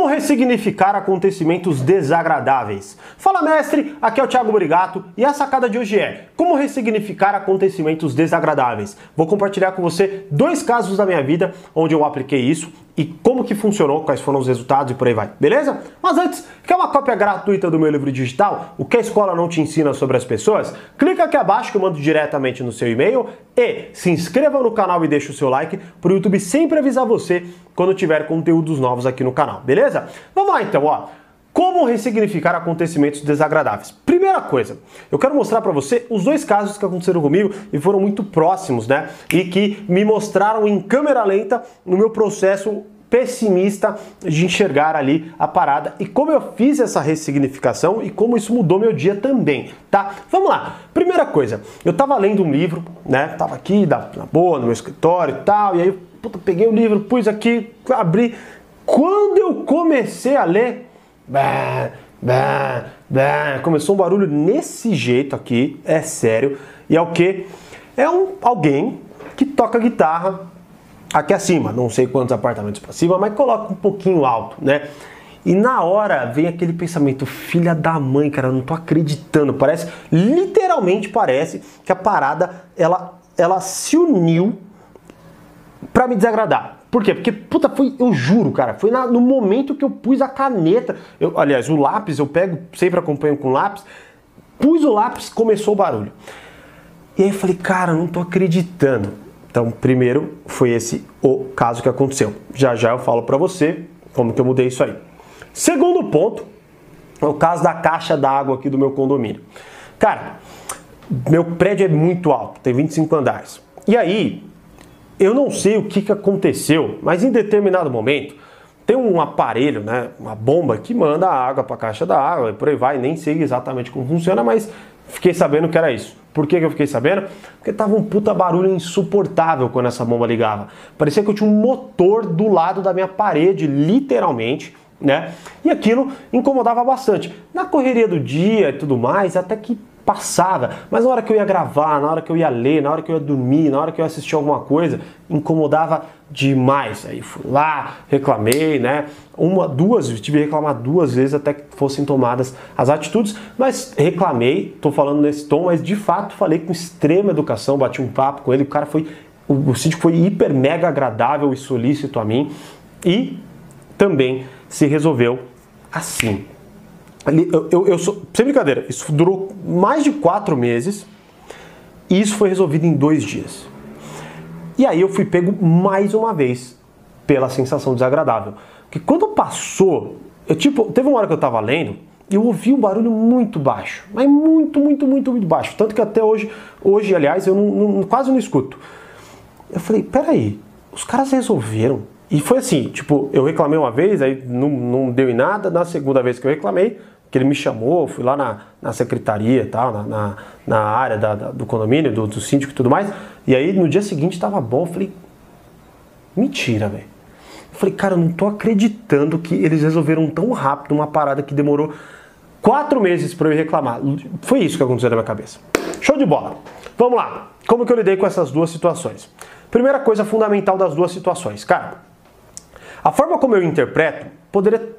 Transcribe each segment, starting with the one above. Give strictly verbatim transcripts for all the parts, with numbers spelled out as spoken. Como ressignificar acontecimentos desagradáveis? Fala, mestre! Aqui é o Thiago Burigatto e a sacada de hoje é como ressignificar acontecimentos desagradáveis. Vou compartilhar com você dois casos da minha vida onde eu apliquei isso e como que funcionou, quais foram os resultados e por aí vai, beleza? Mas antes, quer uma cópia gratuita do meu livro digital? O que a escola não te ensina sobre as pessoas? Clica aqui abaixo que eu mando diretamente no seu e-mail e se inscreva no canal e deixa o seu like para o YouTube sempre avisar você quando tiver conteúdos novos aqui no canal, beleza? Vamos lá então, ó. Como ressignificar acontecimentos desagradáveis? Primeira coisa, eu quero mostrar para você os dois casos que aconteceram comigo e foram muito próximos, né? E que me mostraram em câmera lenta no meu processo pessimista de enxergar ali a parada e como eu fiz essa ressignificação e como isso mudou meu dia também, tá? Vamos lá. Primeira coisa, eu tava lendo um livro, né? Tava aqui, da, na boa, no meu escritório e tal, e aí eu puta, peguei o livro, pus aqui, abri. Quando eu comecei a ler... Bah, bah, bah, começou um barulho nesse jeito aqui, é sério. E é o que? É um, alguém que toca guitarra aqui acima, não sei quantos apartamentos para cima, mas coloca um pouquinho alto, né? E na hora vem aquele pensamento, filha da mãe, cara, eu não tô acreditando. Parece, literalmente parece que a parada, ela, ela se uniu para me desagradar. Por quê? Porque, puta, foi, eu juro, cara, foi na, no momento que eu pus a caneta, eu, aliás, o lápis, eu pego, sempre acompanho com lápis, pus o lápis, começou o barulho. E aí eu falei, cara, não tô acreditando. Então, primeiro, foi esse o caso que aconteceu. Já já eu falo pra você como que eu mudei isso aí. Segundo ponto, é o caso da caixa d'água aqui do meu condomínio. Cara, meu prédio é muito alto, tem vinte e cinco andares. E aí... Eu não sei o que, que aconteceu, mas em determinado momento tem um aparelho, né, uma bomba que manda a água para a caixa da água e por aí vai, nem sei exatamente como funciona, mas fiquei sabendo que era isso. Por que, que eu fiquei sabendo? Porque tava um puta barulho insuportável quando essa bomba ligava. Parecia que eu tinha um motor do lado da minha parede, literalmente, né? E aquilo incomodava bastante. Na correria do dia e tudo mais, até que passava, mas na hora que eu ia gravar, na hora que eu ia ler, na hora que eu ia dormir, na hora que eu ia assistir alguma coisa, incomodava demais. Aí fui lá, reclamei, né? Uma, duas, tive que reclamar duas vezes até que fossem tomadas as atitudes, mas reclamei, tô falando nesse tom, mas de fato falei com extrema educação, bati um papo com ele, o cara foi, o síndico foi hiper mega agradável e solícito a mim e também se resolveu assim. Eu, eu, eu sou, sem brincadeira, isso durou mais de quatro meses e isso foi resolvido em dois dias. E aí eu fui pego mais uma vez pela sensação desagradável. Porque quando passou, eu, tipo, teve uma hora que eu estava lendo e eu ouvi um barulho muito baixo, mas muito, muito, muito, muito baixo. Tanto que até hoje, hoje aliás, eu não, não, quase não escuto. Eu falei, peraí, os caras resolveram. E foi assim, tipo, eu reclamei uma vez, aí não, não deu em nada, na segunda vez que eu reclamei, que ele me chamou, fui lá na, na secretaria e tal, na, na, na área da, da, do condomínio, do, do síndico e tudo mais, e aí no dia seguinte tava bom, eu falei, mentira, velho. Eu falei, cara, eu não tô acreditando que eles resolveram tão rápido uma parada que demorou quatro meses pra eu reclamar. Foi isso que aconteceu na minha cabeça. Show de bola. Vamos lá. Como que eu lidei com essas duas situações? Primeira coisa fundamental das duas situações, cara. A forma como eu interpreto poderia,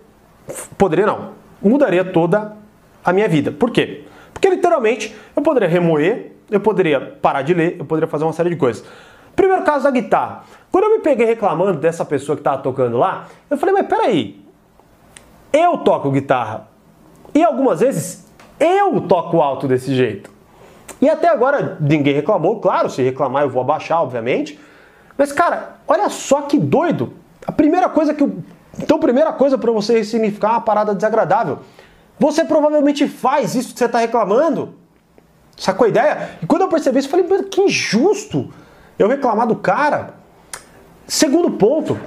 poderia não, mudaria toda a minha vida. Por quê? Porque literalmente eu poderia remoer, eu poderia parar de ler, eu poderia fazer uma série de coisas. Primeiro caso da guitarra. Quando eu me peguei reclamando dessa pessoa que estava tocando lá, eu falei, mas peraí, eu toco guitarra e algumas vezes eu toco alto desse jeito. E até agora ninguém reclamou, claro, se reclamar eu vou abaixar, obviamente. Mas cara, olha só que doido. A primeira coisa que eu... Então, primeira coisa para você ressignificar uma parada desagradável. Você provavelmente faz isso que você está reclamando. Sacou a ideia? E quando eu percebi isso, eu falei, mano, que injusto eu reclamar do cara. Segundo ponto.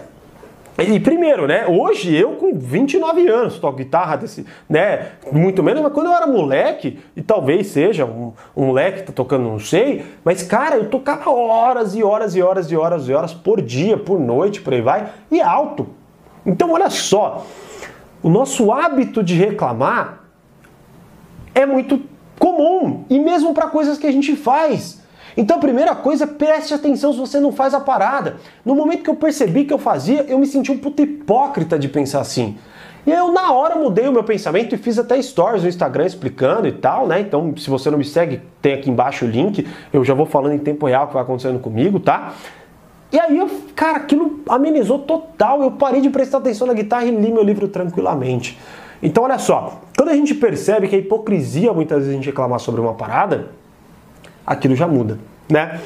E primeiro, né? Hoje eu com vinte e nove anos toco guitarra, desse, né? Muito menos, mas quando eu era moleque, e talvez seja um, um moleque que tá tocando, não sei, mas cara, eu tocava horas e horas e horas e horas e horas por dia, por noite, por aí vai, e alto. Então olha só, o nosso hábito de reclamar é muito comum, e mesmo para coisas que a gente faz. Então a primeira coisa, preste atenção se você não faz a parada. No momento que eu percebi que eu fazia, eu me senti um puta hipócrita de pensar assim. E aí eu na hora mudei o meu pensamento e fiz até stories no Instagram explicando e tal, né? Então, se você não me segue, tem aqui embaixo o link. Eu já vou falando em tempo real o que vai acontecendo comigo, tá? E aí, eu, cara, aquilo amenizou total. Eu parei de prestar atenção na guitarra e li meu livro tranquilamente. Então, olha só. Quando a gente percebe que é hipocrisia, muitas vezes, a gente reclamar sobre uma parada, aquilo já muda, né?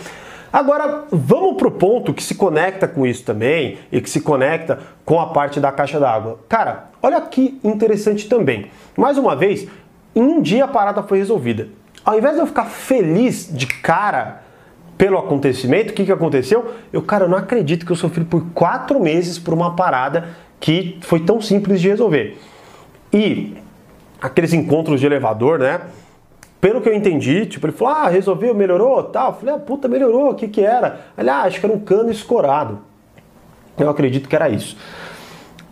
Agora, vamos pro ponto que se conecta com isso também e que se conecta com a parte da caixa d'água. Cara, olha que interessante também. Mais uma vez, em um dia a parada foi resolvida. Ao invés de eu ficar feliz de cara pelo acontecimento, o que, que aconteceu? Eu, cara, eu não acredito que eu sofri por quatro meses por uma parada que foi tão simples de resolver. E aqueles encontros de elevador, né? Pelo que eu entendi, tipo, ele falou, ah, resolveu, melhorou, tal. Eu falei, ah, puta, melhorou, o que que era? Ele, ah, acho que era um cano escorado. Eu acredito que era isso.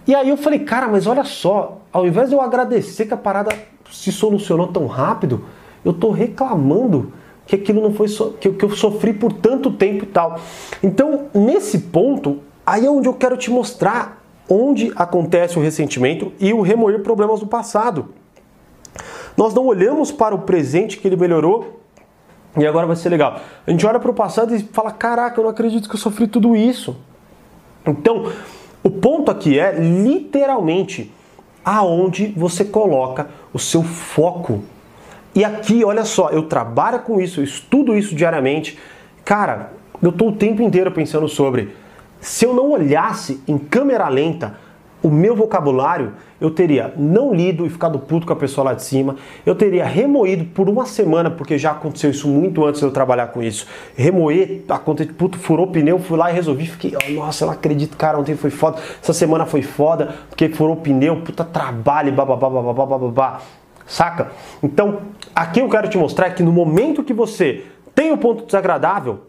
E aí eu falei, cara, mas olha só, ao invés de eu agradecer que a parada se solucionou tão rápido, eu tô reclamando que aquilo não foi, so... que eu sofri por tanto tempo e tal. Então, nesse ponto, aí é onde eu quero te mostrar onde acontece o ressentimento e o remoer problemas do passado. Nós não olhamos para o presente que ele melhorou e agora vai ser legal. A gente olha para o passado e fala, caraca, eu não acredito que eu sofri tudo isso. Então, o ponto aqui é literalmente aonde você coloca o seu foco. E aqui, olha só, eu trabalho com isso, eu estudo isso diariamente. Cara, eu estou o tempo inteiro pensando sobre... Se eu não olhasse em câmera lenta o meu vocabulário, eu teria não lido e ficado puto com a pessoa lá de cima. Eu teria remoído por uma semana, porque já aconteceu isso muito antes de eu trabalhar com isso. Remoer, aconteceu, puto, furou o pneu, fui lá e resolvi. Fiquei, oh, nossa, eu não acredito, cara, ontem foi foda. Essa semana foi foda, porque furou o pneu, puta trabalho, bababá, bababá, bababá. Saca? Então, aqui eu quero te mostrar que no momento que você tem o ponto desagradável,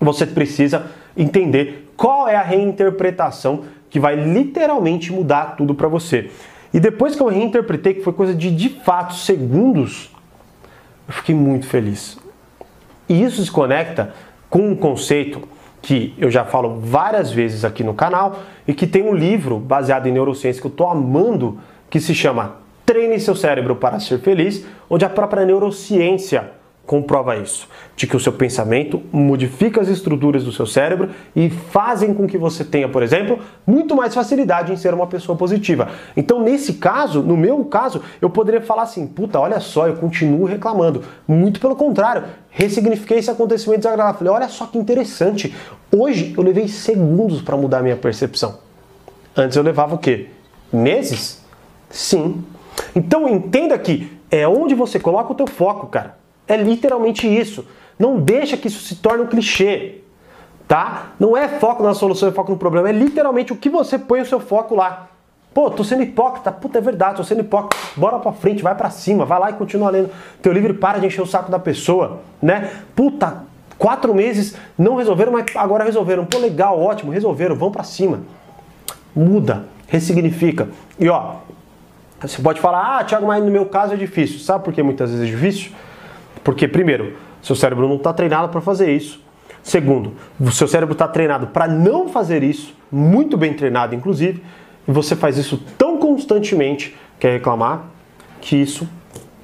você precisa entender qual é a reinterpretação que vai literalmente mudar tudo para você. E depois que eu reinterpretei, que foi coisa de, de fato, segundos, eu fiquei muito feliz. E isso se conecta com um conceito que eu já falo várias vezes aqui no canal e que tem um livro baseado em neurociência que eu estou amando, que se chama Treine Seu Cérebro para Ser Feliz, onde a própria neurociência comprova isso, de que o seu pensamento modifica as estruturas do seu cérebro e fazem com que você tenha, por exemplo, muito mais facilidade em ser uma pessoa positiva. Então, nesse caso, no meu caso, eu poderia falar assim, puta, olha só, eu continuo reclamando. Muito pelo contrário, ressignifiquei esse acontecimento desagradável. Falei, olha só que interessante, hoje eu levei segundos para mudar a minha percepção. Antes eu levava o quê? Meses? Sim. Então, entenda que é onde você coloca o teu foco, cara. É literalmente isso. Não deixa que isso se torne um clichê, tá? Não é foco na solução, é foco no problema. É literalmente o que você põe o seu foco lá. Pô, tô sendo hipócrita. Puta, é verdade, tô sendo hipócrita. Bora pra frente, vai pra cima, vai lá e continua lendo. Teu livro para de encher o saco da pessoa, né? Puta, quatro meses não resolveram, mas agora resolveram. Pô, legal, ótimo, resolveram, vão pra cima. Muda, ressignifica. E ó, você pode falar, ah, Thiago, mas no meu caso é difícil. Sabe por que muitas vezes é difícil? Porque, primeiro, seu cérebro não está treinado para fazer isso. Segundo, o seu cérebro está treinado para não fazer isso, muito bem treinado, inclusive, e você faz isso tão constantemente, quer reclamar, que isso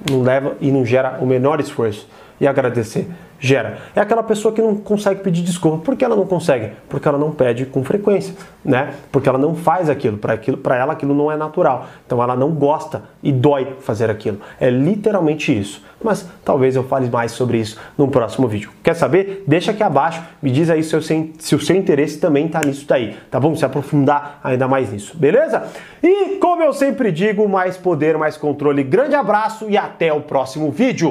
não leva e não gera o menor esforço. E agradecer gera. É aquela pessoa que não consegue pedir desculpa. Por que ela não consegue? Porque ela não pede com frequência, né? Porque ela não faz aquilo. Para aquilo, para ela aquilo não é natural. Então ela não gosta e dói fazer aquilo. É literalmente isso. Mas talvez eu fale mais sobre isso no próximo vídeo. Quer saber? Deixa aqui abaixo. Me diz aí se, eu, se o seu interesse também tá nisso daí. Tá bom? Se aprofundar ainda mais nisso. Beleza? E como eu sempre digo, mais poder, mais controle. Grande abraço e até o próximo vídeo.